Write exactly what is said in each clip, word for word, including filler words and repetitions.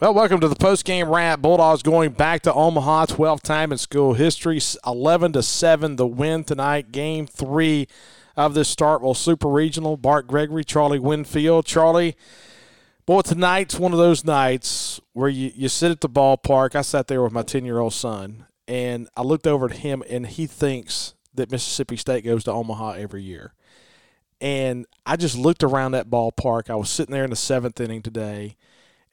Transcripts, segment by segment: Well, welcome to the post-game wrap. Bulldogs going back to Omaha, twelfth time in school history, eleven to seven the win tonight. Game three of this Starkville Super Regional. Bart Gregory, Charlie Winfield. Charlie, boy, tonight's one of those nights where you, you sit at the ballpark. I sat there with my ten-year-old son, and I looked over at him, and he thinks that Mississippi State goes to Omaha every year. And I just looked around that ballpark. I was sitting there in the seventh inning today,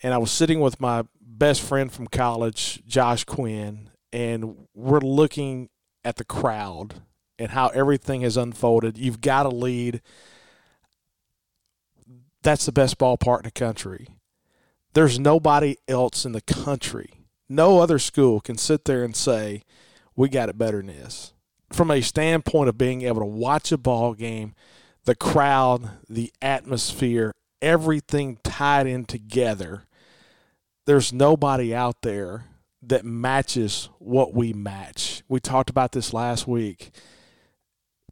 and I was sitting with my best friend from college, Josh Quinn, and we're looking at the crowd and how everything has unfolded. You've got a lead. That's the best ballpark in the country. There's nobody else in the country. No other school can sit there and say, we got it better than this. From a standpoint of being able to watch a ball game, the crowd, the atmosphere, everything tied in together, there's nobody out there that matches what we match. We talked about this last week.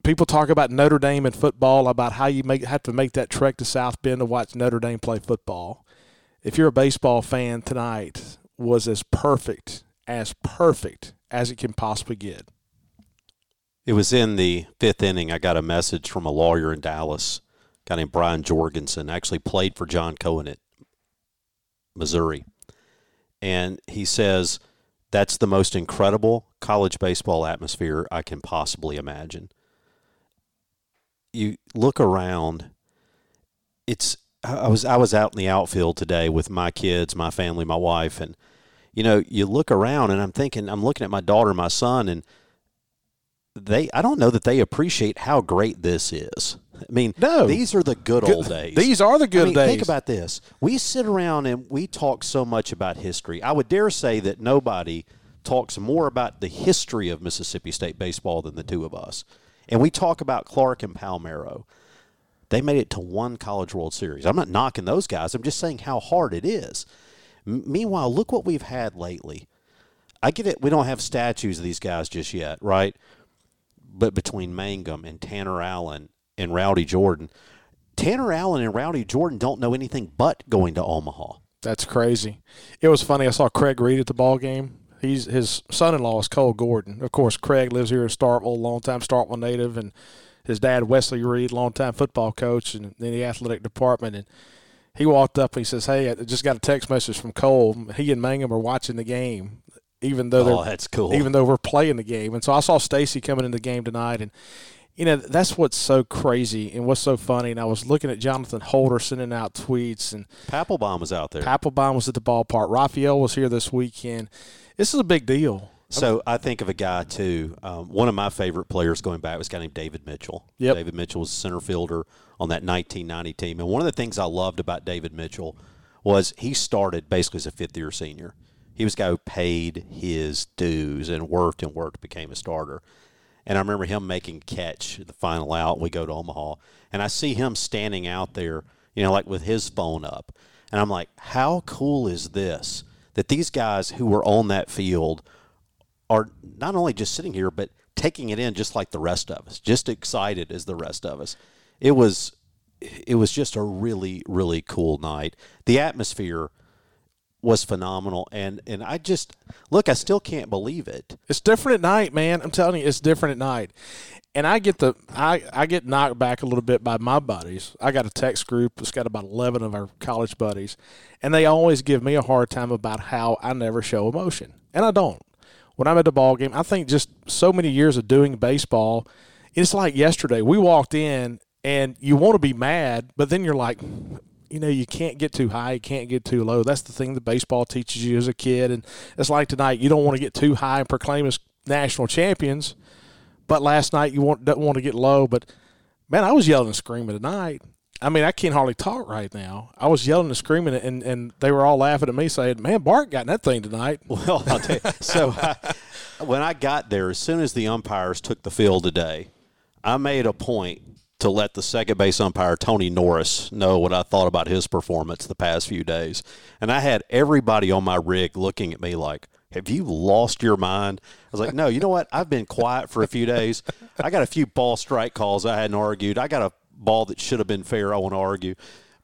People talk about Notre Dame and football, about how you make, have to make that trek to South Bend to watch Notre Dame play football. If you're a baseball fan, tonight was as perfect, as perfect as it can possibly get. It was in the fifth inning. I got a message from a lawyer in Dallas, a guy named Brian Jorgensen, actually played for John Cohen at Missouri. And he says, that's the most incredible college baseball atmosphere I can possibly imagine. You look around, it's I was I was out in the outfield today with my kids, my family, my wife, and you know, you look around and I'm thinking, I'm looking at my daughter, my son, and they I don't know that they appreciate how great this is. I mean, no. These are the good old days. These are the good I mean, days. Think about this. We sit around and we talk so much about history. I would dare say that nobody talks more about the history of Mississippi State baseball than the two of us. And we talk about Clark and Palmero. They made it to one College World Series. I'm not knocking those guys. I'm just saying how hard it is. M- meanwhile, look what we've had lately. I get it. We don't have statues of these guys just yet, right? But between Mangum and Tanner Allen and Rowdy Jordan. Tanner Allen and Rowdy Jordan don't know anything but going to Omaha. That's crazy. It was funny. I saw Craig Reed at the ball game. He's his son-in-law is Cole Gordon. Of course, Craig lives here in Starkville, longtime Starkville native, and his dad, Wesley Reed, longtime football coach and in the athletic department. And he walked up and he says, "Hey, I just got a text message from Cole. He and Mangum are watching the game." Even though they're, oh, that's cool. Even though we're playing the game. And so I saw Stacy coming in the game tonight. And, you know, that's what's so crazy and what's so funny. And I was looking at Jonathan Holder sending out tweets. And Papelbaum was out there. Papelbaum was at the ballpark. Raphael was here this weekend. This is a big deal. So I think of a guy, too. Um, one of my favorite players going back was a guy named David Mitchell. Yep. David Mitchell was a center fielder on that nineteen ninety team. And one of the things I loved about David Mitchell was he started basically as a fifth-year senior. He was a guy who paid his dues and worked and worked, became a starter. And I remember him making catch the final out. We go to Omaha, and I see him standing out there, you know, like with his phone up. And I'm like, how cool is this that these guys who were on that field are not only just sitting here but taking it in just like the rest of us, just excited as the rest of us. It was it was just a really, really cool night. The atmosphere was phenomenal, and and I just look, I still can't believe it. It's different at night, man. I'm telling you, it's different at night. And I get the I, I get knocked back a little bit by my buddies. I got a text group that's got about eleven of our college buddies, and they always give me a hard time about how I never show emotion. And I don't. When I'm at the ball game, I think just so many years of doing baseball, it's like yesterday. We walked in and you want to be mad, but then you're like, you know, you can't get too high, you can't get too low. That's the thing that baseball teaches you as a kid. And it's like tonight, you don't want to get too high and proclaim as national champions. But last night, you want, don't want to get low. But, man, I was yelling and screaming tonight. I mean, I can't hardly talk right now. I was yelling and screaming, and, and they were all laughing at me saying, man, Bart got in that thing tonight. Well, I'll tell you. So I, when I got there, as soon as the umpires took the field today, I made a point to let the second base umpire, Tony Norris, know what I thought about his performance the past few days. And I had everybody on my rig looking at me like, have you lost your mind? I was like, no, you know what? I've been quiet for a few days. I got a few ball strike calls I hadn't argued. I got a ball that should have been fair I want to argue.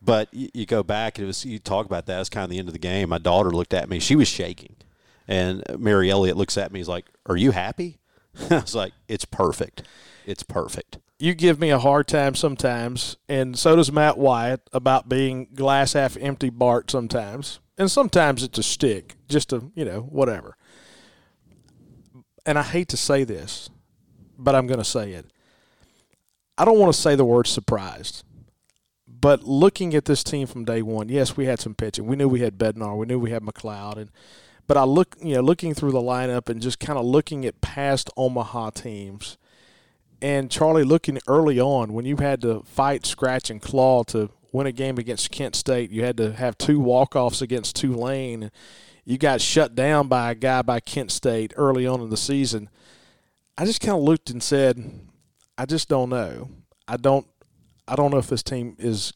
But you, you go back, and it was, you talk about that. It was kind of the end of the game. My daughter looked at me. She was shaking. And Mary Elliott looks at me. He's like, are you happy? I was like, it's perfect. It's perfect. You give me a hard time sometimes, and so does Matt Wyatt, about being glass half empty Bart sometimes. And sometimes it's a stick, just a, you know, whatever. And I hate to say this, but I'm going to say it. I don't want to say the word surprised, but looking at this team from day one, yes, we had some pitching. We knew we had Bednar. We knew we had McLeod. And, but I look, you know, looking through the lineup and just kind of looking at past Omaha teams, and Charlie, looking early on when you had to fight, scratch, and claw to win a game against Kent State, you had to have two walk-offs against Tulane. You got shut down by a guy by Kent State early on in the season. I just kind of looked and said, I just don't know. I don't I don't know if this team is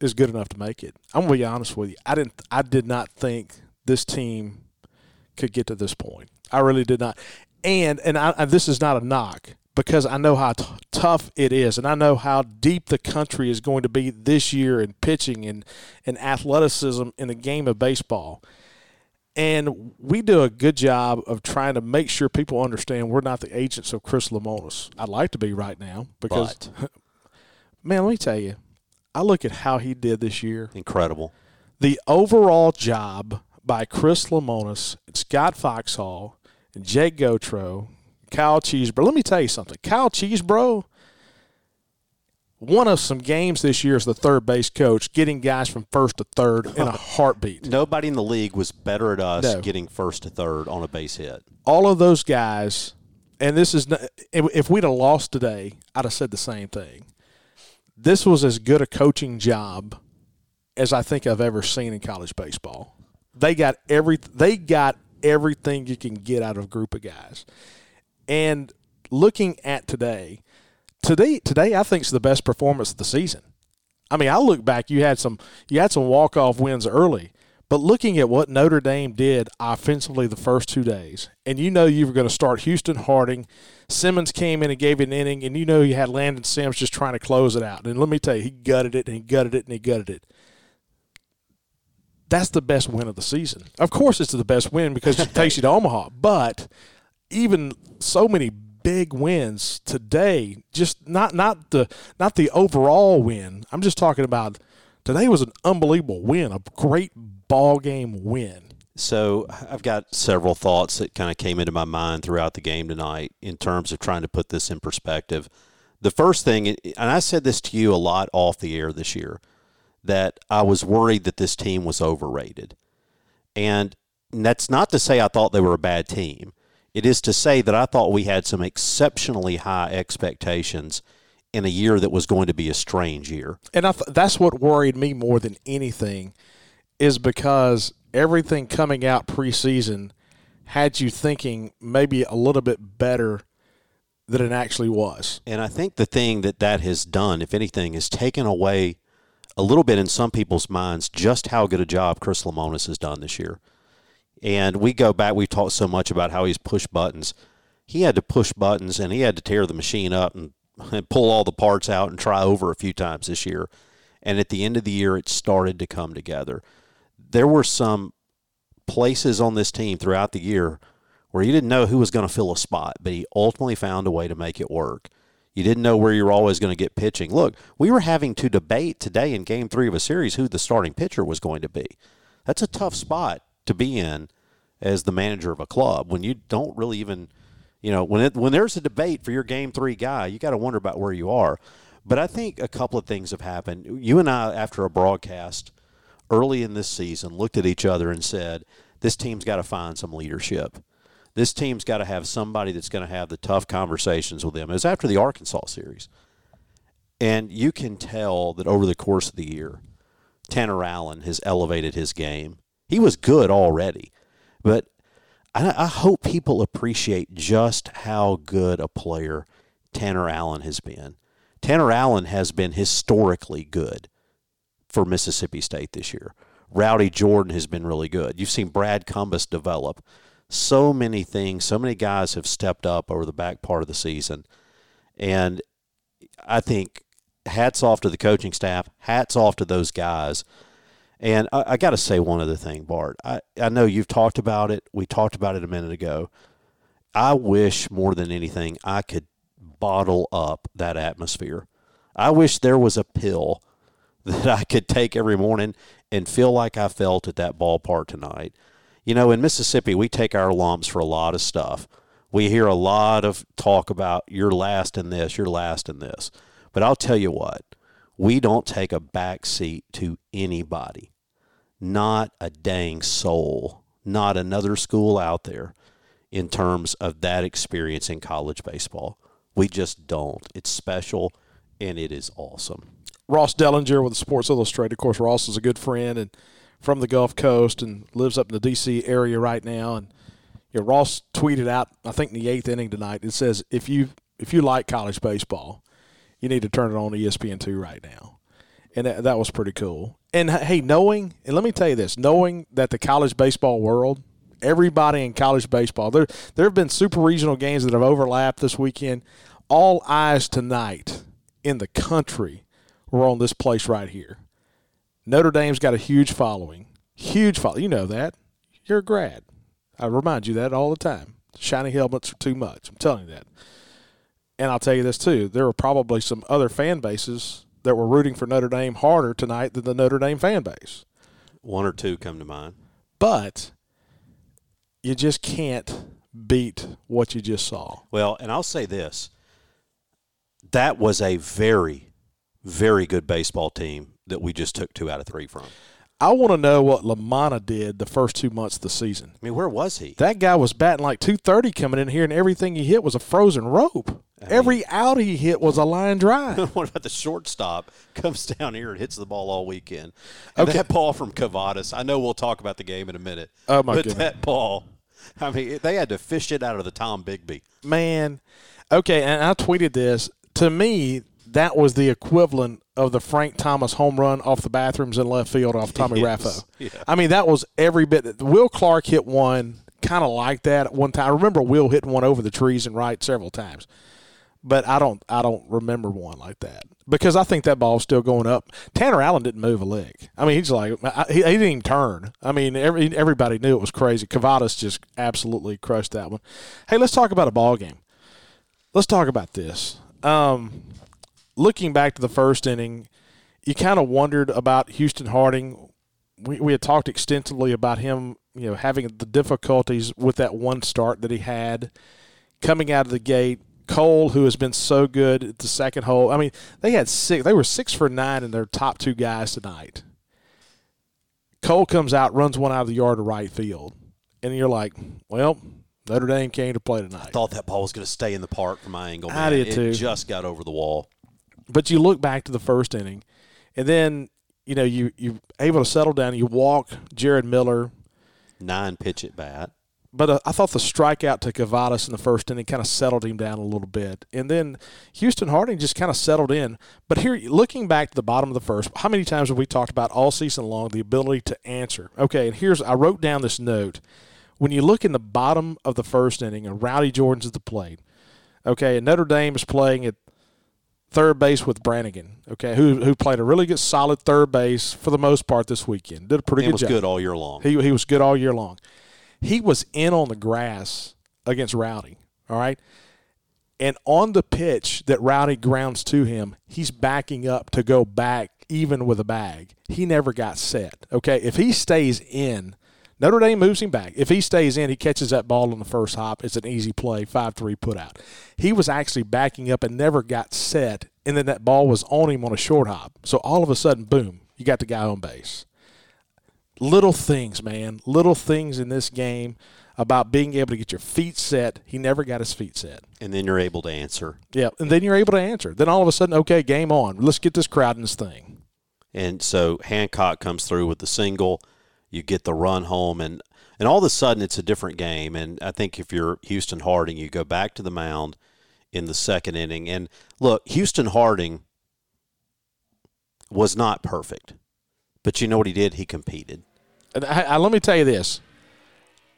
is good enough to make it. I'm going to be honest with you. I didn't I did not think this team could get to this point. I really did not. And and I, I, this is not a knock, because I know how t- tough it is, and I know how deep the country is going to be this year in pitching and, and athleticism in the game of baseball. And we do a good job of trying to make sure people understand we're not the agents of Chris Lemonis. I'd like to be right now, because, but, man, let me tell you, I look at how he did this year. Incredible. The overall job by Chris Lemonis, Scott Foxhall, and Jake Gautreaux, Kyle Cheesebro. Let me tell you something. Kyle Cheesebro, one of some games this year as the third base coach, getting guys from first to third in a heartbeat. Nobody in the league was better at us no. getting first to third on a base hit. All of those guys, and this is not, if we'd have lost today, I'd have said the same thing. This was as good a coaching job as I think I've ever seen in college baseball. They got every they got everything you can get out of a group of guys. And looking at today, Today, today I think is the best performance of the season. I mean, I look back. You had some, you had some walk-off wins early, but looking at what Notre Dame did offensively the first two days, and you know you were going to start Houston Harding. Simmons came in and gave an inning, and you know you had Landon Sims just trying to close it out. And let me tell you, he gutted it and he gutted it and he gutted it. That's the best win of the season. Of course, it's the best win because it takes you to Omaha. But even so many big wins today, just not not the not the overall win. I'm just talking about today was an unbelievable win, a great ball game win. So I've got several thoughts that kind of came into my mind throughout the game tonight in terms of trying to put this in perspective. The first thing, and I said this to you a lot off the air this year, that I was worried that this team was overrated. And that's not to say I thought they were a bad team. It is to say that I thought we had some exceptionally high expectations in a year that was going to be a strange year. And I th- that's what worried me more than anything, is because everything coming out preseason had you thinking maybe a little bit better than it actually was. And I think the thing that that has done, if anything, is taken away a little bit in some people's minds just how good a job Chris Lemonis has done this year. And we go back, we've talked so much about how he's pushed buttons. He had to push buttons, and he had to tear the machine up and, and pull all the parts out and try over a few times this year. And at the end of the year, it started to come together. There were some places on this team throughout the year where you didn't know who was going to fill a spot, but he ultimately found a way to make it work. You didn't know where you were always going to get pitching. Look, we were having to debate today in game three of a series who the starting pitcher was going to be. That's a tough spot to be in as the manager of a club, when you don't really even, you know, when it, when there's a debate for your game three guy, you got to wonder about where you are. But I think a couple of things have happened. You and I, after a broadcast early in this season, looked at each other and said, this team's got to find some leadership. This team's got to have somebody that's going to have the tough conversations with them. It was after the Arkansas series. And you can tell that over the course of the year, Tanner Allen has elevated his game. He was good already, but I, I hope people appreciate just how good a player Tanner Allen has been. Tanner Allen has been historically good for Mississippi State this year. Rowdy Jordan has been really good. You've seen Brad Cumbas develop. So many things, so many guys have stepped up over the back part of the season, and I think hats off to the coaching staff. Hats off to those guys. And I, I got to say one other thing, Bart. I, I know you've talked about it. We talked about it a minute ago. I wish more than anything I could bottle up that atmosphere. I wish there was a pill that I could take every morning and feel like I felt at that ballpark tonight. You know, in Mississippi, we take our lumps for a lot of stuff. We hear a lot of talk about you're last in this, you're last in this. But I'll tell you what, we don't take a back seat to anybody. Not a dang soul. Not another school out there in terms of that experience in college baseball. We just don't. It's special, and it is awesome. Ross Dellinger with Sports Illustrated. Of course, Ross is a good friend and from the Gulf Coast and lives up in the D C area right now. And you know, Ross tweeted out, I think in the eighth inning tonight, it says, if you if you like college baseball, you need to turn it on E S P N two right now. And that, that was pretty cool. And, hey, knowing – and let me tell you this, knowing that the college baseball world, everybody in college baseball, there there have been super regional games that have overlapped this weekend. All eyes tonight in the country were on this place right here. Notre Dame's got a huge following. Huge following. You know that. You're a grad. I remind you that all the time. Shiny helmets are too much. I'm telling you that. And I'll tell you this, too. There were probably some other fan bases that were rooting for Notre Dame harder tonight than the Notre Dame fan base. One or two come to mind. But you just can't beat what you just saw. Well, and I'll say this. That was a very, very good baseball team that we just took two out of three from. I want to know what Lamanna did the first two months of the season. I mean, where was he? That guy was batting like two thirty coming in here, and everything he hit was a frozen rope. I Every mean, out he hit was a line drive. What about the shortstop? Comes down here and hits the ball all weekend. And okay. That ball from Kavadas, I know we'll talk about the game in a minute. Oh, my but goodness. But that ball, I mean, they had to fish it out of the Tom Bigby. Man. Okay, and I tweeted this. To me, that was the equivalent of the Frank Thomas home run off the bathrooms in left field off Tommy yes. Raffo. Yeah. I mean, that was every bit. Will Clark hit one kind of like that at one time. I remember Will hitting one over the trees and right several times. But I don't I don't remember one like that because I think that ball's still going up. Tanner Allen didn't move a leg. I mean, he's like – he didn't even turn. I mean, every, everybody knew it was crazy. Kavadas just absolutely crushed that one. Hey, let's talk about a ball game. Let's talk about this. Um, looking back to the first inning, you kind of wondered about Houston Harding. We we had talked extensively about him, you know, having the difficulties with that one start that he had coming out of the gate. Cole, who has been so good at the second hole. I mean, they had six. They were six for nine in their top two guys tonight. Cole comes out, runs one out of the yard to right field, and you're like, well. Notre Dame came to play tonight. I thought that ball was going to stay in the park from my angle. Man. I did, too. It just got over the wall. But you look back to the first inning, and then, you know, you, you're able to settle down. You walk Jared Miller. Nine pitch at bat. But uh, I thought the strikeout to Kavadas in the first inning kind of settled him down a little bit. And then Houston Harding just kind of settled in. But here, looking back to the bottom of the first, how many times have we talked about all season long the ability to answer? Okay, and here's – I wrote down this note. When you look in the bottom of the first inning, and Rowdy Jordan's at the plate, okay, and Notre Dame is playing at third base with Brannigan, okay, who who played a really good, solid third base for the most part this weekend. Did a pretty good job. He was good all year long. He he was good all year long. He was in on the grass against Rowdy, all right? And on the pitch that Rowdy grounds to him, he's backing up to go back even with a bag. He never got set, okay? If he stays in, Notre Dame moves him back. If he stays in, he catches that ball on the first hop. It's an easy play, five three put out. He was actually backing up and never got set, and then that ball was on him on a short hop. So all of a sudden, boom, you got the guy on base. Little things, man, little things in this game about being able to get your feet set. He never got his feet set. And then you're able to answer. Yeah, and then you're able to answer. Then all of a sudden, okay, game on. Let's get this crowd in this thing. And so Hancock comes through with the single. You get the run home, and, and all of a sudden it's a different game. And I think if you're Houston Harding, you go back to the mound in the second inning. And, look, Houston Harding was not perfect. But you know what he did? He competed. And I, I, let me tell you this.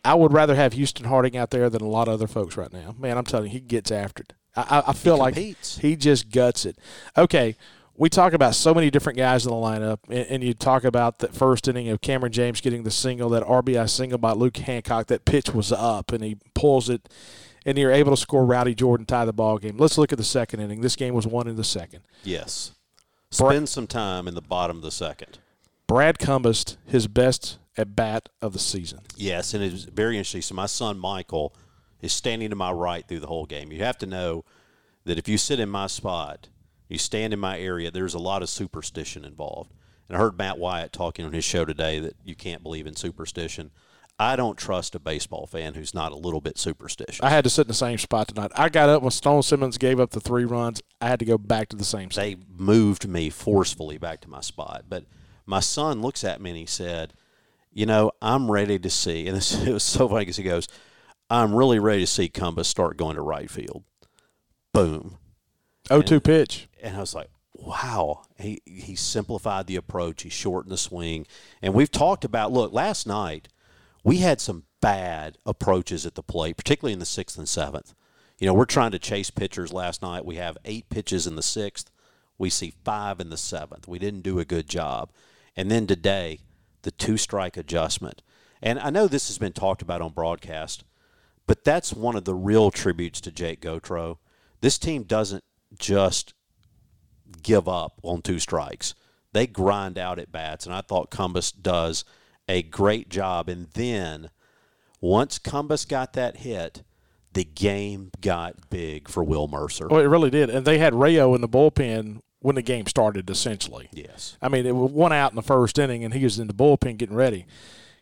I would rather have Houston Harding out there than a lot of other folks right now. Man, I'm telling you, he gets after it. I, I, I feel like he just guts it. Okay, we talk about so many different guys in the lineup, and, and you talk about the first inning of Cameron James getting the single, that R B I single by Luke Hancock. That pitch was up, and he pulls it, and you're able to score Rowdy Jordan, tie the ball game. Let's look at the second inning. This game was won in the second. Yes. Spend Brad, some time in the bottom of the second. Brad Cumbas, his best at-bat of the season. Yes, and it was very interesting. So my son Michael is standing to my right through the whole game. You have to know that if you sit in my spot, you stand in my area, there's a lot of superstition involved. And I heard Matt Wyatt talking on his show today that you can't believe in superstition. I don't trust a baseball fan who's not a little bit superstitious. I had to sit in the same spot tonight. I got up when Stone Simmons gave up the three runs. I had to go back to the same spot. They moved me forcefully back to my spot. But my son looks at me and he said, you know, I'm ready to see. And this, it was so funny because he goes, I'm really ready to see Cumbas start going to right field. Boom. oh two pitch. And I was like, wow. He, he simplified the approach. He shortened the swing. And we've talked about, look, last night, we had some bad approaches at the plate, particularly in the sixth and seventh. You know, we're trying to chase pitchers last night. We have eight pitches in the sixth. We see five in the seventh. We didn't do a good job. And then today, the two-strike adjustment. And I know this has been talked about on broadcast, but that's one of the real tributes to Jake Gautreaux. This team doesn't just give up on two strikes. They grind out at bats, and I thought Cumbas does a great job. And then once Cumbas got that hit, the game got big for Will Mercer. Well, it really did. And they had Rayo in the bullpen when the game started, essentially. Yes. I mean, it was one out in the first inning, and he was in the bullpen getting ready.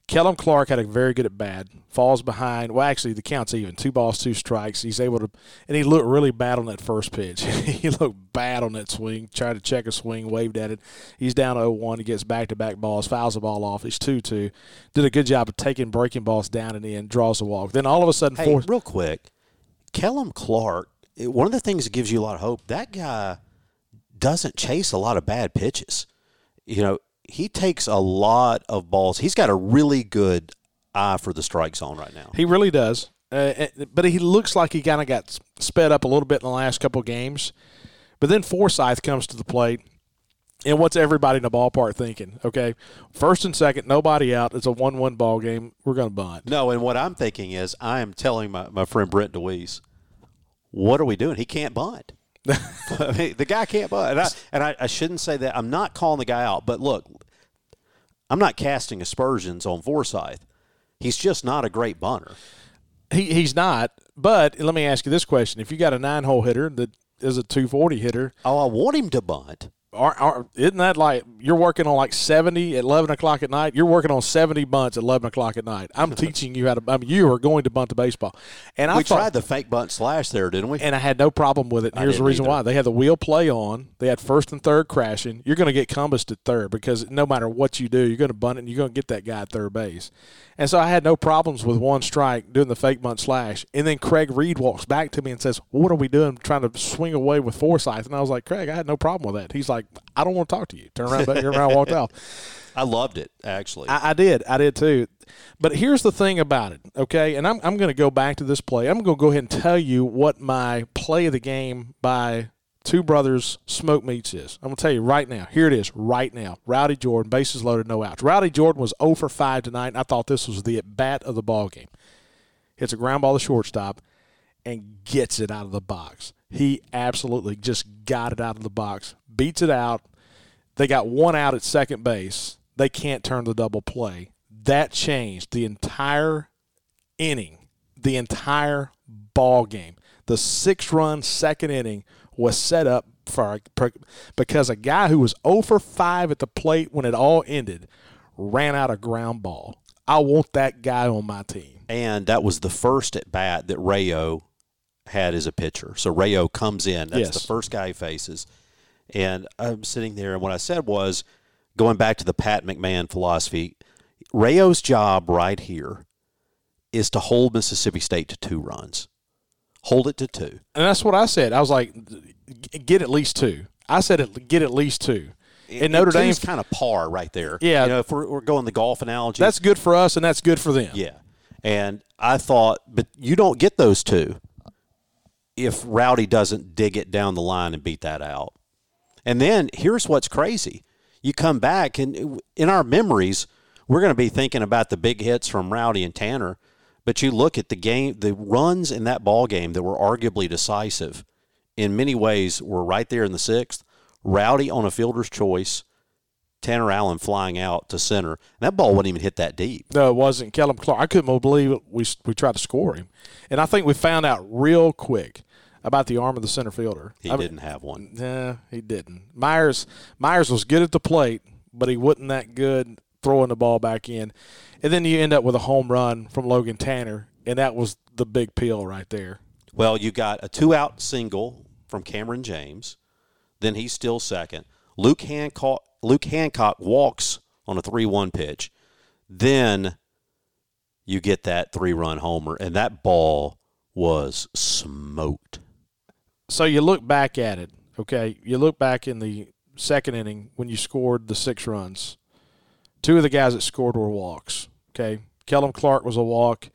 Kellum Clark had a very good at-bat, falls behind. Well, actually, the count's even. Two balls, two strikes. He's able to – and he looked really bad on that first pitch. He looked bad on that swing, tried to check a swing, waved at it. He's down oh one. He gets back-to-back balls, fouls the ball off. He's two two. Did a good job of taking breaking balls down and in, draws a walk. Then all of a sudden hey, – Hey, real quick, Kellum Clark, one of the things that gives you a lot of hope, that guy doesn't chase a lot of bad pitches. You know, he takes a lot of balls. He's got a really good eye for the strike zone right now. He really does. Uh, but he looks like he kind of got sped up a little bit in the last couple of games. But then Forsythe comes to the plate, and what's everybody in the ballpark thinking? Okay, first and second, nobody out. It's a one one ball game. We're going to bunt. No, and what I'm thinking is I am telling my, my friend Brent DeWeese, what are we doing? He can't bunt. I mean, the guy can't bunt. And, I, and I, I shouldn't say that. I'm not calling the guy out. But, look, I'm not casting aspersions on Forsythe. He's just not a great bunter. He, he's not. But let me ask you this question. If you got a nine-hole hitter that is a two forty hitter. Oh, I want him to bunt. Are, are, isn't that like you're working on like seventy at eleven o'clock at night? You're working on seventy bunts at eleven o'clock at night. I'm teaching you how to. I mean, you are going to bunt the baseball. And I we thought, tried the fake bunt slash there, didn't we? And I had no problem with it. And here's the reason either. why: they had the wheel play on. They had first and third crashing. You're going to get Cumbas at third because no matter what you do, you're going to bunt it and you're going to get that guy at third base. And so I had no problems with one strike doing the fake bunt slash. And then Craig Reed walks back to me and says, well, "What are we doing? Trying to swing away with Forsythe?" And I was like, "Craig, I had no problem with that." He's like, I don't want to talk to you. Turn around, back around, and walked off. I loved it, actually. I, I did. I did, too. But here's the thing about it, okay? And I'm I'm going to go back to this play. I'm going to go ahead and tell you what my play of the game by Two Brothers Smoke Meats is. I'm going to tell you right now. Here it is, right now. Rowdy Jordan, bases loaded, no outs. Rowdy Jordan was oh for five tonight, and I thought this was the at-bat of the ball game. Hits a ground ball to shortstop and gets it out of the box. He absolutely just got it out of the box. Beats it out. They got one out at second base. They can't turn the double play. That changed the entire inning, the entire ball game. The six-run second inning was set up for because a guy who was oh for five at the plate when it all ended ran out a ground ball. I want that guy on my team. And that was the first at-bat that Rayo had as a pitcher. So Rayo comes in. That's yes. the first guy he faces. And I'm sitting there, and what I said was, going back to the Pat McMahon philosophy, Rayo's job right here is to hold Mississippi State to two runs. Hold it to two. And that's what I said. I was like, get at least two. I said, get at least two. And, and Notre Dame's kind of par right there. Yeah. You know, if we're, we're going the golf analogy. That's good for us, and that's good for them. Yeah. And I thought, but you don't get those two if Rowdy doesn't dig it down the line and beat that out. And then here's what's crazy. You come back, and in our memories, we're going to be thinking about the big hits from Rowdy and Tanner. But you look at the game, the runs in that ball game that were arguably decisive in many ways were right there in the sixth. Rowdy on a fielder's choice, Tanner Allen flying out to center. And that ball wouldn't even hit that deep. No, it wasn't. Kellum Clark, I couldn't believe it. We, we tried to score him. And I think we found out real quick about the arm of the center fielder. He I mean, didn't have one. No, he didn't. Myers Myers was good at the plate, but he wasn't that good throwing the ball back in. And then you end up with a home run from Logan Tanner, and that was the big pill right there. Well, you got a two-out single from Cameron James. Then he's still second. Luke Hancock, Luke Hancock walks on a three one pitch. Then you get that three-run homer, and that ball was smoked. So you look back at it, okay? You look back in the second inning when you scored the six runs. Two of the guys that scored were walks, okay? Kellum Clark was a walk.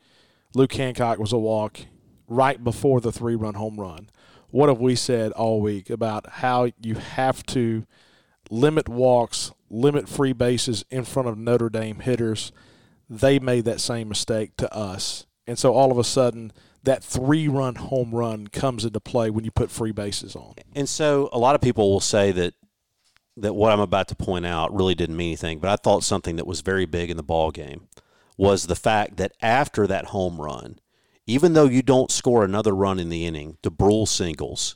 Luke Hancock was a walk right before the three-run home run. What have we said all week about how you have to limit walks, limit free bases in front of Notre Dame hitters? They made that same mistake to us. And so all of a sudden, that three-run home run comes into play when you put free bases on. And so a lot of people will say that that what I'm about to point out really didn't mean anything, but I thought something that was very big in the ball game was the fact that after that home run, even though you don't score another run in the inning, DeBruhl singles,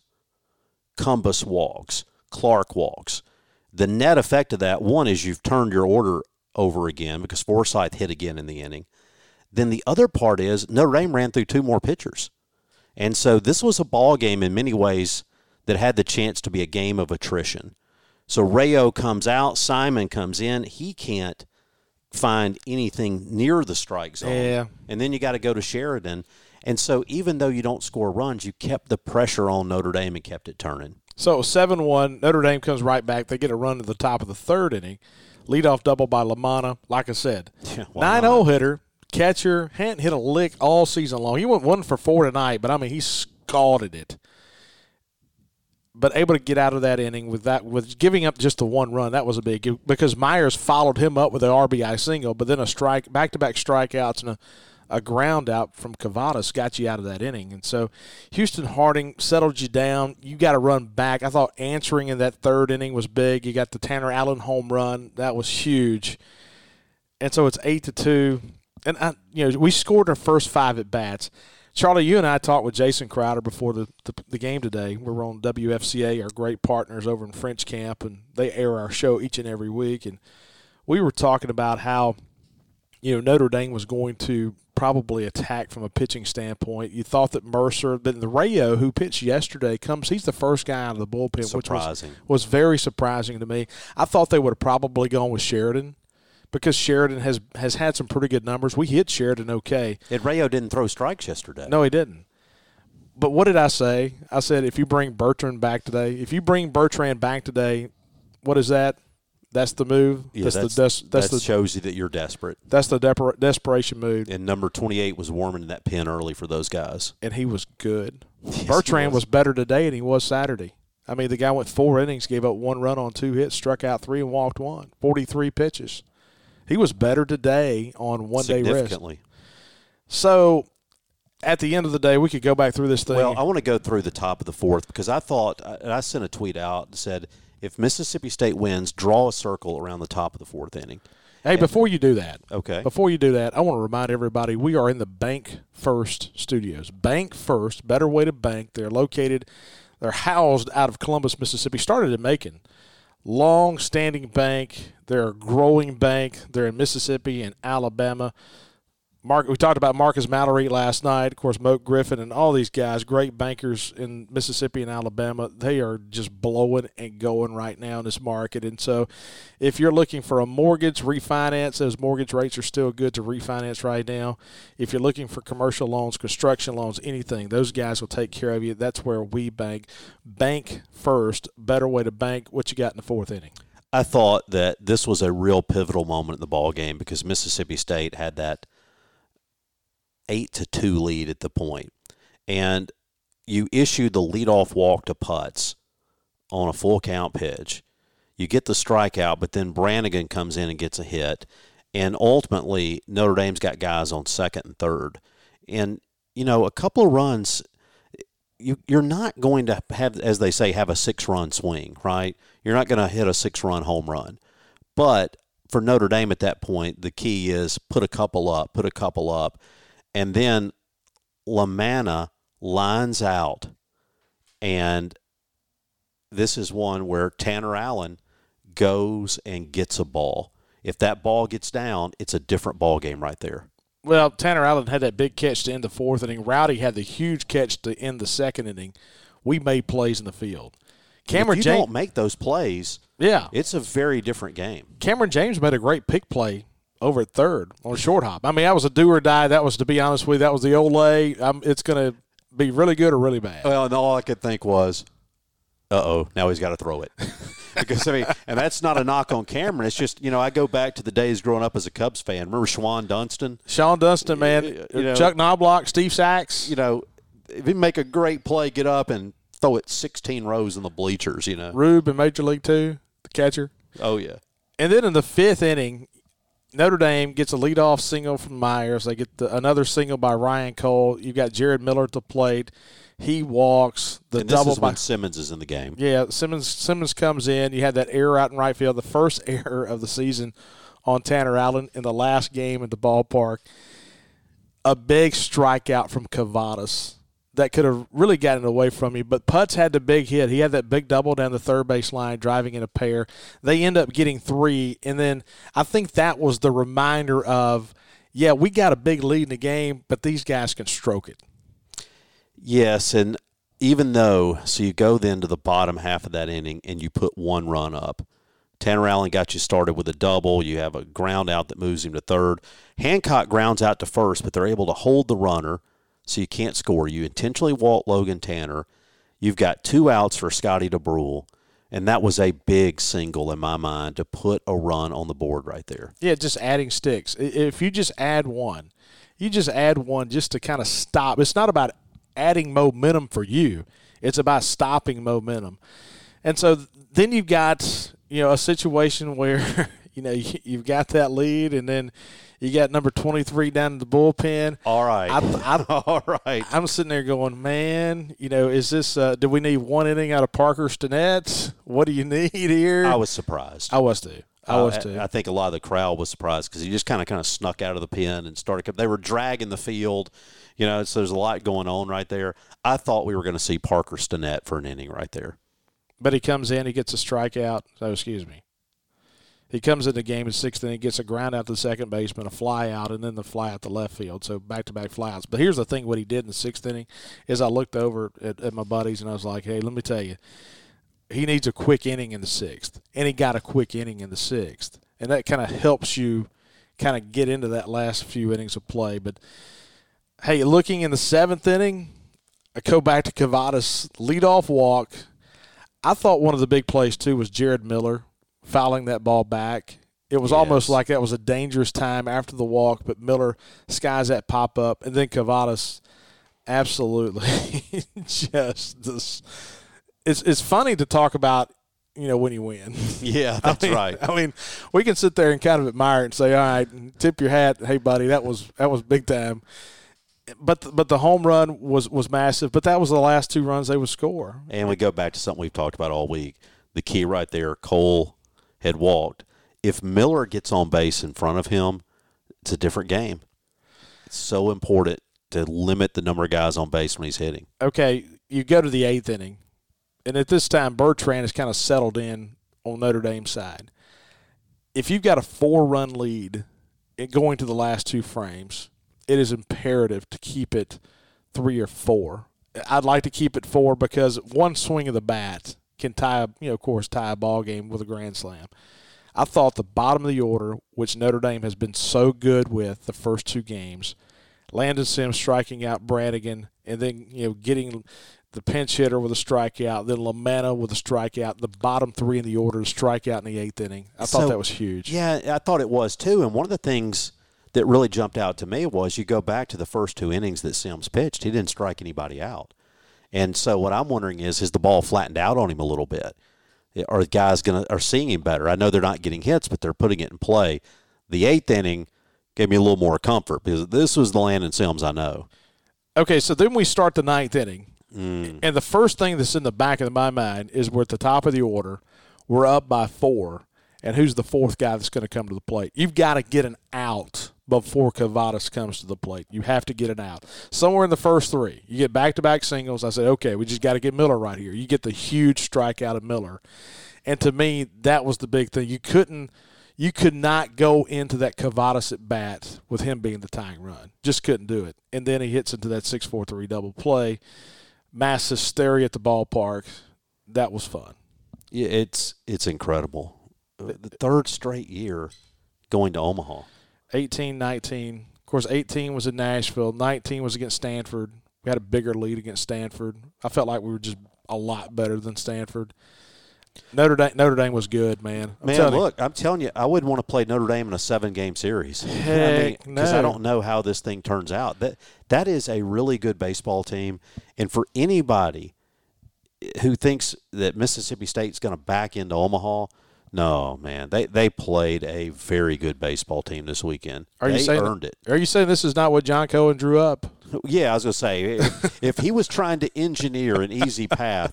Cumbas walks, Clark walks. The net effect of that, one, is you've turned your order over again because Forsythe hit again in the inning. Then the other part is Notre Dame ran through two more pitchers. And so this was a ball game in many ways that had the chance to be a game of attrition. So Rayo comes out, Simon comes in. He can't find anything near the strike zone. Yeah. And then you got to go to Sheridan. And so even though you don't score runs, you kept the pressure on Notre Dame and kept it turning. So seven one, Notre Dame comes right back. They get a run to the top of the third inning. Leadoff double by Lamanna. Like I said, yeah, nine oh hitter, catcher, hadn't hit a lick all season long. He went one for four tonight, but, I mean, he scalded it. But able to get out of that inning with that, with giving up just the one run, that was a big – because Myers followed him up with an R B I single, but then a strike, back-to-back strikeouts and a, a ground out from Kavadas got you out of that inning. And so Houston Harding settled you down. You got to run back. I thought answering in that third inning was big. You got the Tanner Allen home run. That was huge. And so it's eight to two. And, I, you know, we scored our first five at-bats. Charlie, you and I talked with Jason Crowder before the, the, the game today. We're on W F C A, our great partners over in French Camp, and they air our show each and every week. And we were talking about how, you know, Notre Dame was going to probably attack from a pitching standpoint. You thought that Mercer, but the Rayo, who pitched yesterday, comes. He's the first guy out of the bullpen, surprising. which was, was very surprising to me. I thought they would have probably gone with Sheridan, because Sheridan has has had some pretty good numbers. We hit Sheridan okay. And Rayo didn't throw strikes yesterday. No, he didn't. But what did I say? I said, if you bring Bertrand back today, if you bring Bertrand back today, what is that? That's the move. Yeah, that's that's, the, that's, that's that the, shows you that you're desperate. That's the depra- desperation mood. And number twenty-eight was warming that pen early for those guys. And he was good. Yes, Bertrand was. was better today than he was Saturday. I mean, the guy went four innings, gave up one run on two hits, struck out three and walked one. forty-three pitches. He was better today on one-day rest. Significantly. So, at the end of the day, we could go back through this thing. Well, I want to go through the top of the fourth because I thought – and I sent a tweet out and said, if Mississippi State wins, draw a circle around the top of the fourth inning. Hey, and, before you do that, okay. Before you do that, I want to remind everybody we are in the Bank First studios. Bank First, better way to bank. They're located – they're housed out of Columbus, Mississippi, started in Macon. Long-standing bank. They're a growing bank. They're in Mississippi and Alabama. Mark, we talked about Marcus Mallory last night. Of course, Moke Griffin and all these guys, great bankers in Mississippi and Alabama. They are just blowing and going right now in this market. And so if you're looking for a mortgage, refinance, those mortgage rates are still good to refinance right now. If you're looking for commercial loans, construction loans, anything, those guys will take care of you. That's where we bank. Bank First, better way to bank. What you got in the fourth inning? I thought that this was a real pivotal moment in the ball game because Mississippi State had that eight to two lead at the point, and you issued the leadoff walk to Putz on a full count pitch. You get the strikeout, but then Brannigan comes in and gets a hit. And ultimately, Notre Dame's got guys on second and third. And, you know, a couple of runs, you, you're not going to have, as they say, have a six-run swing, right? You're not going to hit a six-run home run. But for Notre Dame at that point, the key is put a couple up, put a couple up. And then Lamanna lines out. And this is one where Tanner Allen goes and gets a ball. If that ball gets down, it's a different ball game right there. Well, Tanner Allen had that big catch to end the fourth inning. Rowdy had the huge catch to end the second inning. We made plays in the field. Cameron if you James, don't make those plays, yeah, it's a very different game. Cameron James made a great pick play over at third on a short hop. I mean, that was a do or die. That was, to be honest with you, that was the Olay. I'm, it's going to be really good or really bad. Well, and all I could think was, uh-oh, now he's got to throw it. Because, I mean, and that's not a knock on Cameron. It's just, you know, I go back to the days growing up as a Cubs fan. Remember Sean Dunston? Sean Dunston, man. You, you know, Chuck Knobloch, Steve Sachs. You know, if you make a great play, get up and throw it sixteen rows in the bleachers, you know. Rube in Major League Two, the catcher. Oh, yeah. And then in the fifth inning, Notre Dame gets a leadoff single from Myers. They get the, another single by Ryan Cole. You've got Jared Miller at the plate. He walks the and this double. This is by, when Simmons is in the game. Yeah, Simmons Simmons comes in. You had that error out in right field, the first error of the season on Tanner Allen in the last game at the ballpark. A big strikeout from Kavadas that could have really gotten away from you. But Putz had the big hit. He had that big double down the third base line, driving in a pair. They end up getting three, and then I think that was the reminder of, yeah, we got a big lead in the game, but these guys can stroke it. Yes, and even though, so you go then to the bottom half of that inning and you put one run up. Tanner Allen got you started with a double. You have a ground out that moves him to third. Hancock grounds out to first, but they're able to hold the runner, so you can't score. You intentionally walk Logan Tanner. You've got two outs for Scotty DeBruhl, and that was a big single in my mind to put a run on the board right there. Yeah, just adding sticks. If you just add one, you just add one just to kind of stop. It's not about adding momentum for you. It's about stopping momentum. And so then you've got, you know, a situation where, you know, you've got that lead, and then you got number twenty-three down in the bullpen. All right. I, I, All right. I'm sitting there going, man, you know, is this uh, – do we need one inning out of Parker Stinnett? What do you need here? I was surprised. I was too. I was too. I, I think a lot of the crowd was surprised because he just kind of kind of snuck out of the pen and started – they were dragging the field. You know, so there's a lot going on right there. I thought we were going to see Parker Stinnett for an inning right there. But he comes in, he gets a strikeout. Oh, excuse me. He comes in the game in sixth inning, gets a ground out to the second baseman, a fly out, and then the fly out to left field. So back-to-back flyouts. But here's the thing, what he did in the sixth inning is I looked over at, at my buddies and I was like, hey, let me tell you, he needs a quick inning in the sixth. And he got a quick inning in the sixth. And that kind of helps you kind of get into that last few innings of play. But, hey, looking in the seventh inning, I go back to Kavadas' leadoff walk. I thought one of the big plays, too, was Jared Miller fouling that ball back. It was yes. almost like that was a dangerous time after the walk, but Miller skies that pop up, and then Kavadas absolutely just this. It's it's funny to talk about, you know, when you win. Yeah, that's I mean, right. I mean, we can sit there and kind of admire it and say, all right, tip your hat, hey buddy, that was that was big time. But the, but the home run was was massive. But that was the last two runs they would score. And we go back to something we've talked about all week. The key right there, Cole had walked. If Miller gets on base in front of him, it's a different game. It's so important to limit the number of guys on base when he's hitting. Okay, you go to the eighth inning, and at this time Bertrand has kind of settled in on Notre Dame's side. If you've got a four-run lead going to the last two frames, it is imperative to keep it three or four. I'd like to keep it four because one swing of the bat can tie, you know, of course, tie a ball game with a grand slam. I thought the bottom of the order, which Notre Dame has been so good with the first two games, Landon Sims striking out Brannigan, and then, you know, getting the pinch hitter with a strikeout, then Lamanna with a strikeout, the bottom three in the order, strikeout in the eighth inning. I thought so, that was huge. Yeah, I thought it was too. And one of the things that really jumped out to me was you go back to the first two innings that Sims pitched. He didn't strike anybody out. And so what I'm wondering is, has the ball flattened out on him a little bit? Are guys gonna are seeing him better? I know they're not getting hits, but they're putting it in play. The eighth inning gave me a little more comfort because this was the Landon Sims I know. Okay, so then we start the ninth inning. Mm. And the first thing that's in the back of my mind is we're at the top of the order. We're up by four. And who's the fourth guy that's going to come to the plate? You've got to get an out before Kavadas comes to the plate. You have to get an out. Somewhere in the first three, you get back-to-back singles. I said, okay, we just got to get Miller right here. You get the huge strikeout of Miller. And to me, that was the big thing. You couldn't – you could not go into that Kavadas at-bat with him being the tying run. Just couldn't do it. And then he hits into that six four three double play. Mass hysteria at the ballpark. That was fun. Yeah, it's it's incredible. The third straight year going to Omaha. eighteen nineteen. Of course, eighteen was in Nashville. nineteen was against Stanford. We had a bigger lead against Stanford. I felt like we were just a lot better than Stanford. Notre Dame Notre Dame was good, man. I'm man, look, you. I'm telling you, I wouldn't want to play Notre Dame in a seven-game series. Heck I mean, no. Because I don't know how this thing turns out. That That is a really good baseball team. And for anybody who thinks that Mississippi State's going to back into Omaha – no, man, they they played a very good baseball team this weekend. Are you they saying, earned it. Are you saying this is not what John Cohen drew up? Yeah, I was going to say, if, if he was trying to engineer an easy path,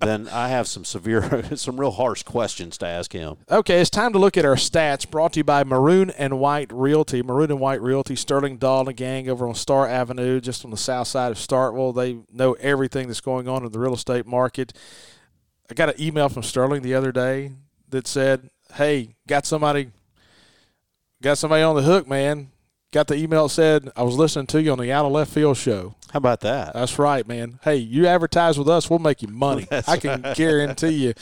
then I have some severe, some real harsh questions to ask him. Okay, it's time to look at our stats brought to you by Maroon and White Realty. Maroon and White Realty, Sterling Dahl and a gang over on Star Avenue, just on the south side of Starkville. They know everything that's going on in the real estate market. I got an email from Sterling the other day that said, hey, got somebody got somebody on the hook, man. Got the email that said, I was listening to you on the Out of Left Field show. How about that? That's right, man. Hey, you advertise with us, we'll make you money. That's I can right. guarantee you.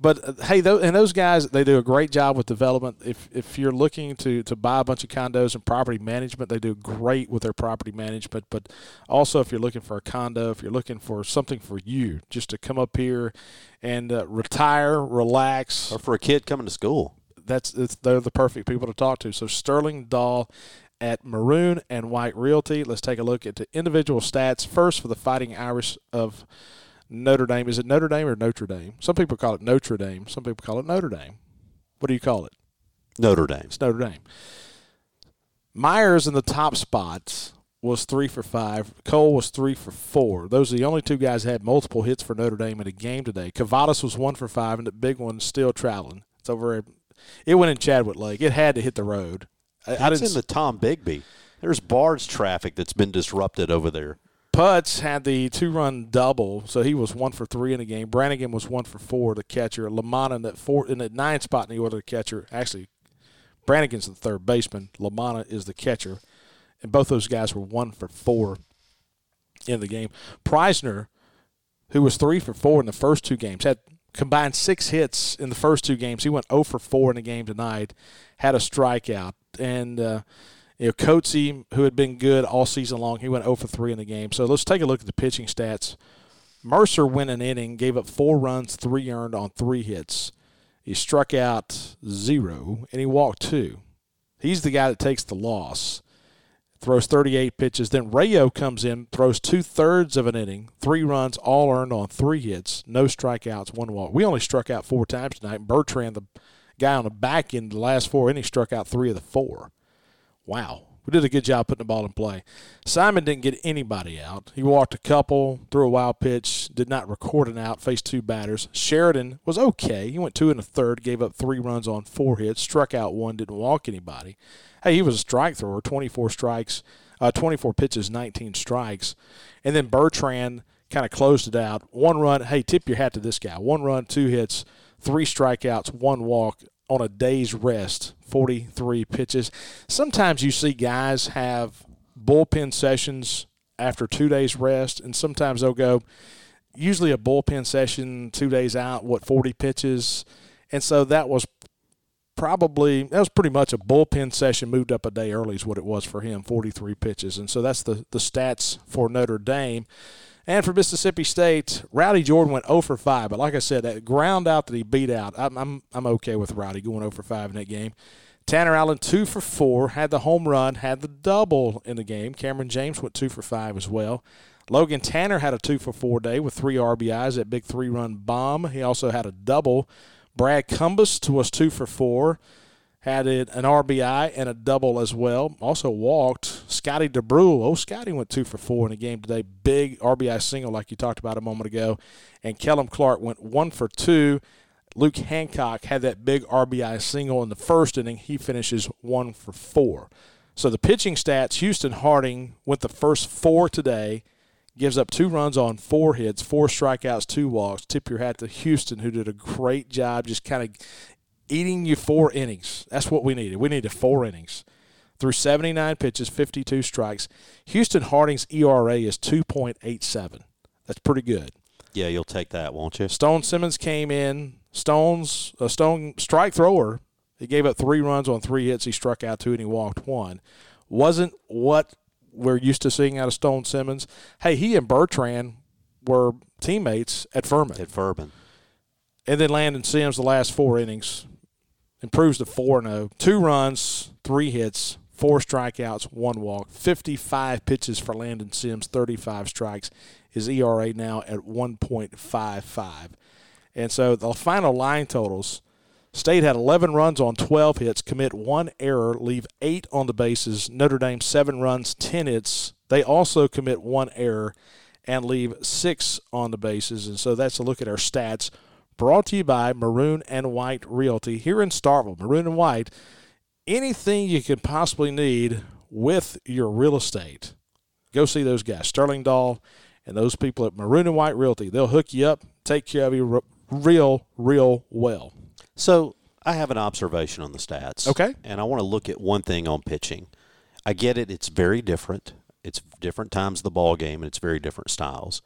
But, uh, hey, th- and those guys, they do a great job with development. If if you're looking to, to buy a bunch of condos and property management, they do great with their property management. But also if you're looking for a condo, if you're looking for something for you, just to come up here and uh, retire, relax. Or for a kid coming to school. That's it's, they're the perfect people to talk to. So Sterling Dahl at Maroon and White Realty. Let's take a look at the individual stats. First, for the Fighting Irish of Notre Dame. Is it Notre Dame or Notre Dame? Some people call it Notre Dame. Some people call it Notre Dame. What do you call it? Notre Dame. It's Notre Dame. Myers in the top spots was three for five. Cole was three for four. Those are the only two guys that had multiple hits for Notre Dame in a game today. Kavadas was one for five, and the big one's still traveling. It's over. It went in Chadwick Lake. It had to hit the road. That's in the Tom Bigby. There's barge traffic that's been disrupted over there. Putz had the two-run double, so he was one for three in the game. Brannigan was one for four, the catcher. Lamanna in that four in that nine spot in the order, the catcher. Actually, Brannigan's the third baseman. Lamanna is the catcher, and both those guys were one for four in the game. Preisner, who was three for four in the first two games, had combined six hits in the first two games. He went oh for four in the game tonight, had a strikeout. And, uh, you know, Coetzee, who had been good all season long, he went oh for three in the game. So let's take a look at the pitching stats. Mercer went an inning, gave up four runs, three earned on three hits. He struck out zero, and he walked two. He's the guy that takes the loss, throws thirty-eight pitches. Then Rayo comes in, throws two-thirds of an inning, three runs, all earned on three hits, no strikeouts, one walk. We only struck out four times tonight. Bertrand, the guy on the back end, the last four innings, struck out three of the four. Wow. We did a good job putting the ball in play. Simon didn't get anybody out. He walked a couple, threw a wild pitch, did not record an out, faced two batters. Sheridan was okay. He went two and a third, gave up three runs on four hits, struck out one, didn't walk anybody. Hey, he was a strike thrower, twenty-four strikes, uh, twenty-four pitches, nineteen strikes. And then Bertrand kind of closed it out. One run, hey, tip your hat to this guy. One run, two hits, three strikeouts, one walk on a day's rest, forty-three pitches. Sometimes you see guys have bullpen sessions after two days rest, and sometimes they'll go, usually a bullpen session, two days out, what, forty pitches? And so that was probably, that was pretty much a bullpen session moved up a day early is what it was for him, forty-three pitches. And so that's the, the stats for Notre Dame. And for Mississippi State, Rowdy Jordan went oh for five. But like I said, that ground out that he beat out, I'm I'm, I'm okay with Rowdy going oh for five in that game. Tanner Allen, two for four, had the home run, had the double in the game. Cameron James went two for five as well. Logan Tanner had a two for four day with three R B Is, that big three-run bomb. He also had a double. Brad Cumbas was two for four, had it, an R B I and a double as well. Also walked Scotty DeBrule. Oh, Scotty went two for four in the game today. Big R B I single like you talked about a moment ago. And Kellum Clark went one for two. Luke Hancock had that big R B I single in the first inning. He finishes one for four. So the pitching stats, Houston Harding with the first four today, gives up two runs on four hits, four strikeouts, two walks. Tip your hat to Houston, who did a great job just kind of eating you four innings. That's what we needed. We needed four innings. Through seventy-nine pitches, fifty-two strikes. Houston Harding's E R A is two point eight seven. That's pretty good. Yeah, you'll take that, won't you? Stone Simmons came in. Stone's a Stone strike thrower. He gave up three runs on three hits. He struck out two, and he walked one. Wasn't what we're used to seeing out of Stone Simmons. Hey, he and Bertrand were teammates at Furman. At Furman. And then Landon Sims, the last four innings, improves to four and oh. Two runs, three hits, four strikeouts, one walk. fifty-five pitches for Landon Sims, thirty-five strikes. His E R A now at one point five five. And so the final line totals, State had eleven runs on twelve hits, commit one error, leave eight on the bases. Notre Dame, seven runs, ten hits. They also commit one error and leave six on the bases. And so that's a look at our stats brought to you by Maroon and White Realty here in Starkville. Maroon and White, anything you could possibly need with your real estate, go see those guys, Sterling Dahl and those people at Maroon and White Realty. They'll hook you up, take care of you real, real well. So I have an observation on the stats. Okay. And I want to look at one thing on pitching. I get it. It's very different. It's different times of the ball game, and it's very different styles.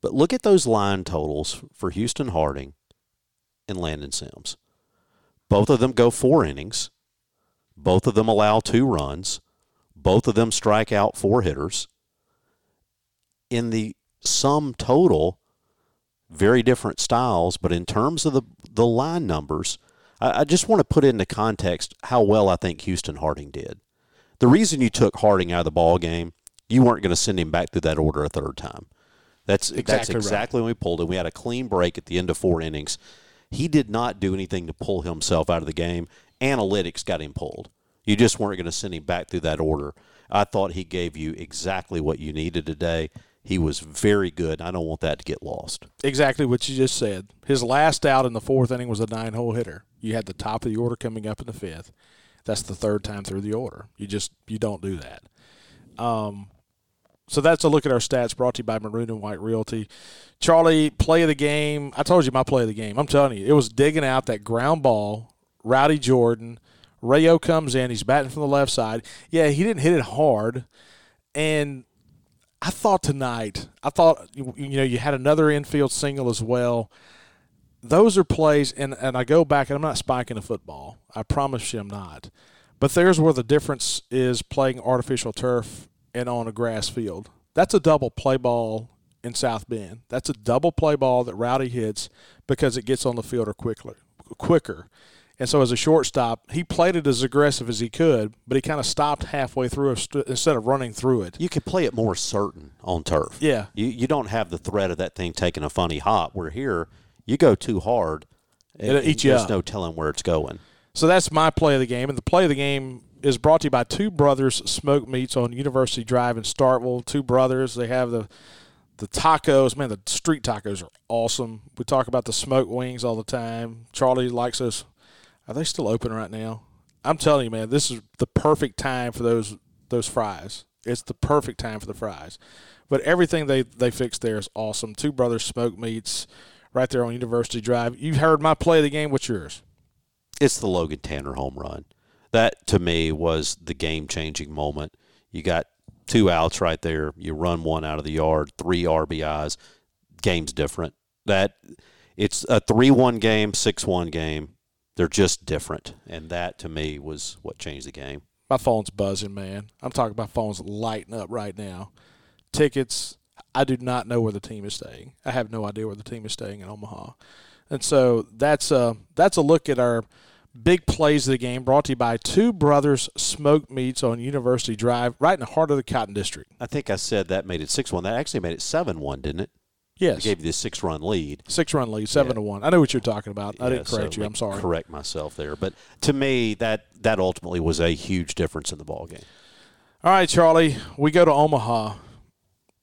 But look at those line totals for Houston Harding and Landon Sims. Both of them go four innings. Both of them allow two runs. Both of them strike out four hitters. In the sum total, very different styles, but in terms of the, the line numbers, I, I just want to put into context how well I think Houston Harding did. The reason you took Harding out of the ball game, you weren't going to send him back through that order a third time. That's exactly, that's exactly right. When we pulled him. We had a clean break at the end of four innings. He did not do anything to pull himself out of the game. Analytics got him pulled. You just weren't going to send him back through that order. I thought he gave you exactly what you needed today. He was very good. I don't want that to get lost. Exactly what you just said. His last out in the fourth inning was a nine-hole hitter. You had the top of the order coming up in the fifth. That's the third time through the order. You just you don't do that. Um, so that's a look at our stats brought to you by Maroon and White Realty. Charlie, play of the game. I told you my play of the game. I'm telling you, it was digging out that ground ball, Rowdy Jordan. Rayo comes in. He's batting from the left side. Yeah, he didn't hit it hard. And – I thought tonight, I thought, you know, you had another infield single as well. Those are plays, and, and I go back, and I'm not spiking a football. I promise you I'm not. But there's where the difference is playing artificial turf and on a grass field. That's a double play ball in South Bend. That's a double play ball that Rowdy hits because it gets on the fielder quickly, quicker. And so as a shortstop, he played it as aggressive as he could, but he kind of stopped halfway through instead of running through it. You could play it more certain on turf. Yeah. You you don't have the threat of that thing taking a funny hop. Where here, you go too hard, and it'll eat you up. There's no telling where it's going. So that's my play of the game. And the play of the game is brought to you by Two Brothers Smoke Meats on University Drive in Starkville. Two Brothers, they have the The tacos, man, the street tacos are awesome. We talk about the smoke wings all the time. Charlie likes those. Are they still open right now? I'm telling you, man, this is the perfect time for those those fries. It's the perfect time for the fries. But everything they, they fix there is awesome. Two Brothers Smoke Meats right there on University Drive. You've heard my play of the game. What's yours? It's the Logan Tanner home run. That, to me, was the game-changing moment. You got two outs right there. You run one out of the yard, three R B Is. Game's different. That it's a three one game, six one game. They're just different, and that, to me, was what changed the game. My phone's buzzing, man. I'm talking about phones lighting up right now. Tickets, I do not know where the team is staying. I have no idea where the team is staying in Omaha. And so that's a, that's a look at our Big plays of the game brought to you by Two Brothers Smoke Meats on University Drive, right in the heart of the Cotton District. I think I said that made it six one. That actually made it seven one, didn't it? Yes. It gave you this six-run lead. Six-run lead, seven to one. Yeah. I know what you're talking about. I yeah, didn't correct so you. I'm sorry. Correct myself there. But to me, that, that ultimately was a huge difference in the ballgame. All right, Charlie, we go to Omaha.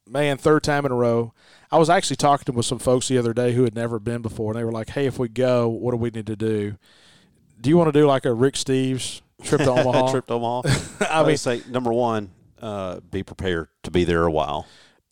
Man, third time in a row. I was actually talking with some folks the other day who had never been before, and they were like, hey, if we go, what do we need to do? Do you want to do like a Rick Steves trip to Omaha? Trip to Omaha. I, I mean, say, number one, uh, be prepared to be there a while.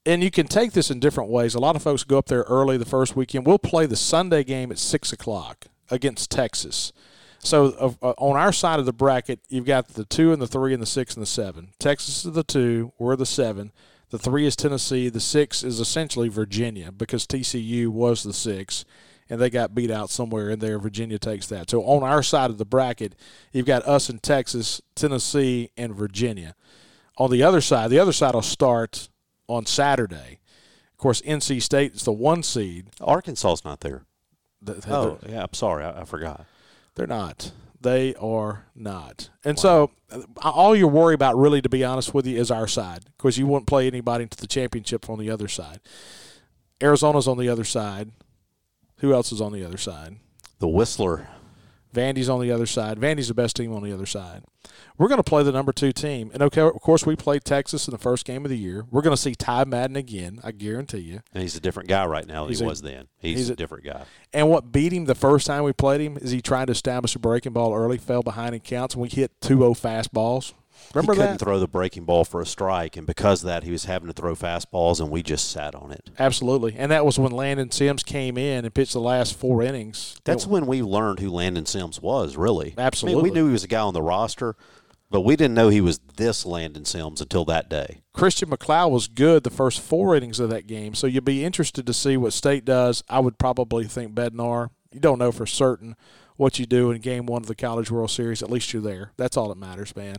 And you can take this in different ways. A lot of folks go up there early the first weekend. We'll play the Sunday game at six o'clock against Texas. So uh, on our side of the bracket, you've got the two and the three and the six and the seven. Texas is the two. We're the seven. The three is Tennessee. The six is essentially Virginia because T C U was the six. And they got beat out somewhere in there. Virginia takes that. So on our side of the bracket, you've got us in Texas, Tennessee, and Virginia. On the other side, the other side will start on Saturday. Of course, N C State is the one seed. Arkansas's not there. The, oh, yeah, I'm sorry. I, I forgot. They're not. They are not. And wow. So all you're worried about, really, to be honest with you, is our side because you wouldn't play anybody into the championship on the other side. Arizona's on the other side. Who else is on the other side? The Whistler. Vandy's on the other side. Vandy's the best team on the other side. We're going to play the number two team. And, okay, of course, we played Texas in the first game of the year. We're going to see Ty Madden again, I guarantee you. And he's a different guy right now than he was then. He's, he's a, a different guy. And what beat him the first time we played him is he tried to establish a breaking ball early, fell behind in counts, and we hit two oh fastballs. Remember he couldn't that? Throw the breaking ball for a strike, and because of that, he was having to throw fastballs, and we just sat on it. Absolutely, and that was when Landon Sims came in and pitched the last four innings. That's it, when we learned who Landon Sims was, really. Absolutely. I mean, we knew he was a guy on the roster, but we didn't know he was this Landon Sims until that day. Christian McLeod was good the first four innings of that game, so you'd be interested to see what State does. I would probably think Bednar. You don't know for certain what you do in game one of the College World Series. At least you're there. That's all that matters, man.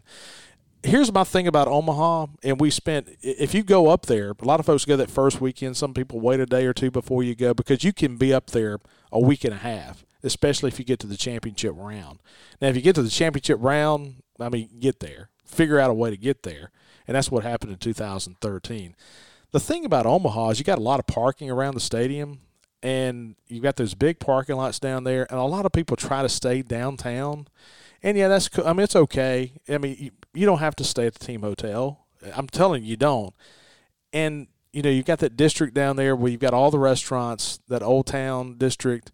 Here's my thing about Omaha, and we spent – if you go up there, a lot of folks go that first weekend. Some people wait a day or two before you go because you can be up there a week and a half, especially if you get to the championship round. Now, if you get to the championship round, I mean, get there. Figure out a way to get there, and that's what happened in two thousand thirteen. The thing about Omaha is you got a lot of parking around the stadium, and you've got those big parking lots down there, and a lot of people try to stay downtown. And, yeah, that's – I mean, it's okay. I mean, you, you don't have to stay at the team hotel. I'm telling you, you don't. And, you know, you've got that district down there where you've got all the restaurants, that old town district.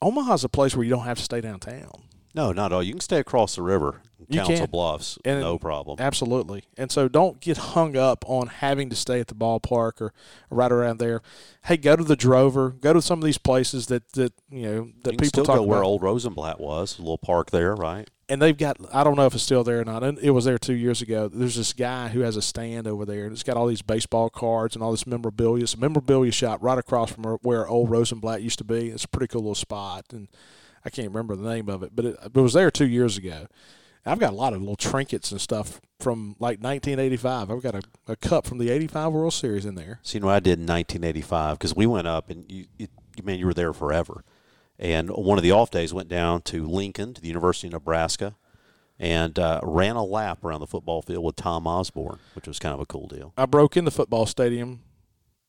Omaha's a place where you don't have to stay downtown. No, not at all. You can stay across the river in Council Bluffs, and no problem. Absolutely. And so don't get hung up on having to stay at the ballpark or right around there. Hey, go to the Drover. Go to some of these places that, that you know, that you people still talk go about. Where old Rosenblatt was, a little park there, right? And they've got – I don't know if it's still there or not. It was there two years ago. There's this guy who has a stand over there, and it's got all these baseball cards and all this memorabilia. It's a memorabilia shop right across from where old Rosenblatt used to be. It's a pretty cool little spot, and – I can't remember the name of it, but it, it was there two years ago. I've got a lot of little trinkets and stuff from, like, nineteen eighty-five. I've got a, a cup from the eighty-five World Series in there. See, you know, I did in nineteen eighty-five because we went up, and, you, you, man, you were there forever. And one of the off days went down to Lincoln, to the University of Nebraska, and uh, ran a lap around the football field with Tom Osborne, which was kind of a cool deal. I broke in the football stadium.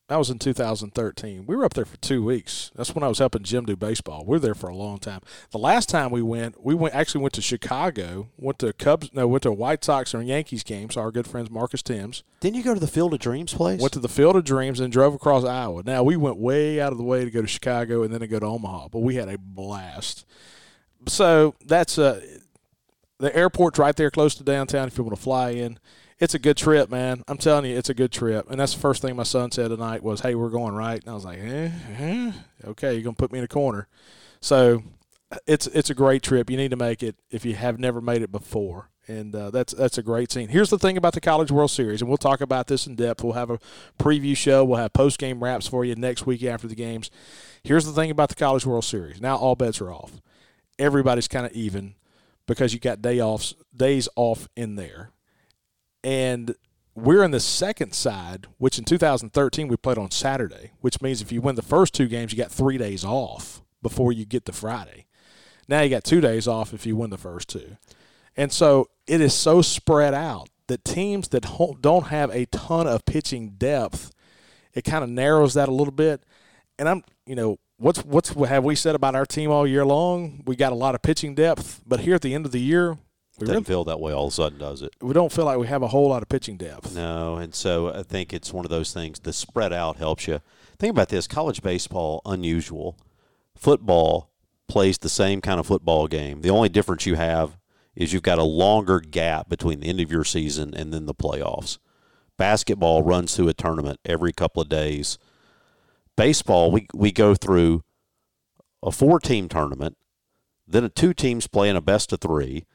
That was in two thousand thirteen. We were up there for two weeks. That's when I was helping Jim do baseball. We were there for a long time. The last time we went, we went actually went to Chicago, went to Cubs, no, went to a White Sox and Yankees game. So our good friends Marcus Timms. Didn't you go to the Field of Dreams place? Went to the Field of Dreams and drove across Iowa. Now, we went way out of the way to go to Chicago and then to go to Omaha, but we had a blast. So that's a, the airport's right there close to downtown if you want to fly in. It's a good trip, man. I'm telling you, it's a good trip. And that's the first thing my son said tonight was, hey, we're going, right? And I was like, eh, eh okay, you're going to put me in a corner. So it's it's a great trip. You need to make it if you have never made it before. And uh, that's that's a great scene. Here's the thing about the College World Series, and we'll talk about this in depth. We'll have a preview show. We'll have post-game wraps for you next week after the games. Here's the thing about the College World Series. Now all bets are off. Everybody's kind of even because you got day offs, days off in there. And we're in the second side, which in two thousand thirteen we played on Saturday, which means if you win the first two games, you got three days off before you get to Friday. Now you got two days off if you win the first two. And so it is so spread out that teams that don't have a ton of pitching depth, it kind of narrows that a little bit. And I'm, you know, what's what's have we said about our team all year long? We got a lot of pitching depth, but here at the end of the year, we doesn't really feel that way all of a sudden, does it? We don't feel like we have a whole lot of pitching depth. No, and so I think it's one of those things. The spread out helps you. Think about this: college baseball, unusual. Football plays the same kind of football game. The only difference you have is you've got a longer gap between the end of your season and then the playoffs. Basketball runs through a tournament every couple of days. Baseball, we, we go through a four-team tournament, then a two teams play in a best of three.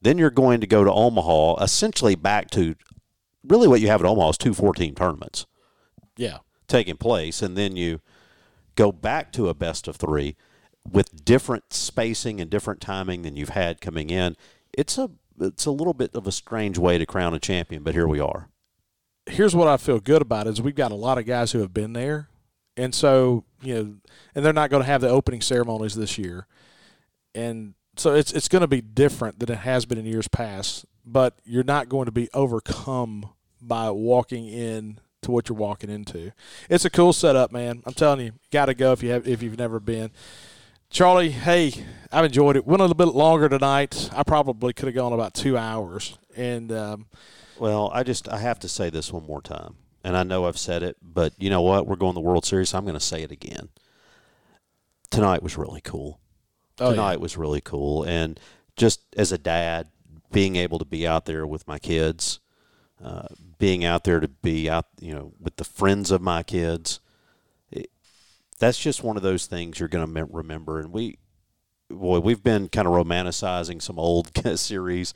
Then you're going to go to Omaha, essentially back to really what you have at Omaha is two four-team tournaments yeah, taking place, and then you go back to a best of three with different spacing and different timing than you've had coming in. It's a it's a little bit of a strange way to crown a champion, but here we are. Here's what I feel good about is we've got a lot of guys who have been there, and so, you know, and they're not going to have the opening ceremonies this year. And so it's it's going to be different than it has been in years past, but you're not going to be overcome by walking in to what you're walking into. It's a cool setup, man. I'm telling you, you got to go if you have if you've never been. Charlie, hey, I've enjoyed it. Went a little bit longer tonight. I probably could have gone about two hours. And um, well, I just I have to say this one more time, and I know I've said it, but you know what? We're going to the World Series. So I'm going to say it again. Tonight was really cool. Oh, tonight yeah. was really cool, and just as a dad, being able to be out there with my kids, uh, being out there to be out, you know, with the friends of my kids. That's just one of those things you're going to remember. And we, boy, we've been kind of romanticizing some old series.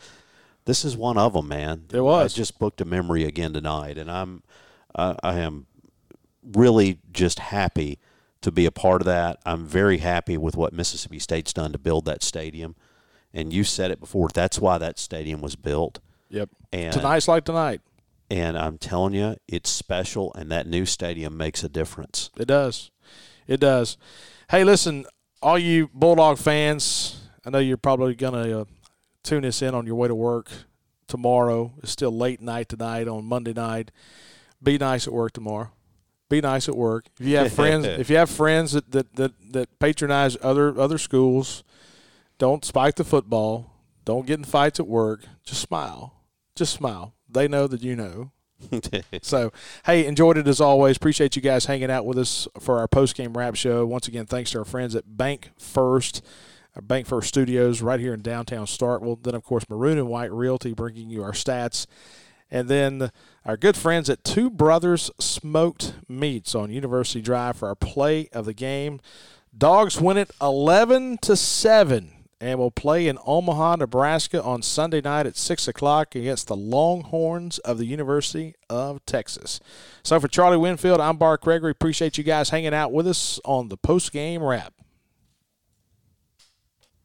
This is one of them, man. It was. I just booked a memory again tonight, and I'm, uh, I am really just happy to be a part of that. I'm very happy with what Mississippi State's done to build that stadium. And you said it before. That's why that stadium was built. Yep. And tonight's like tonight. And I'm telling you, it's special, and that new stadium makes a difference. It does. It does. Hey, listen, all you Bulldog fans, I know you're probably going to uh, tune this in on your way to work tomorrow. It's still late night tonight on Monday night. Be nice at work tomorrow. Be nice at work. If you have friends, if you have friends that, that, that, that patronize other other schools, don't spike the football. Don't get in fights at work. Just smile. Just smile. They know that you know. So, hey, enjoyed it as always. Appreciate you guys hanging out with us for our post-game wrap show. Once again, thanks to our friends at Bank First, our Bank First Studios right here in downtown Starkville. Then, of course, Maroon and White Realty bringing you our stats. And then our good friends at Two Brothers Smoked Meats on University Drive for our play of the game. Dogs win it eleven to seven. And we'll play in Omaha, Nebraska on Sunday night at six o'clock against the Longhorns of the University of Texas. So for Charlie Winfield, I'm Bart Gregory. Appreciate you guys hanging out with us on the post-game wrap.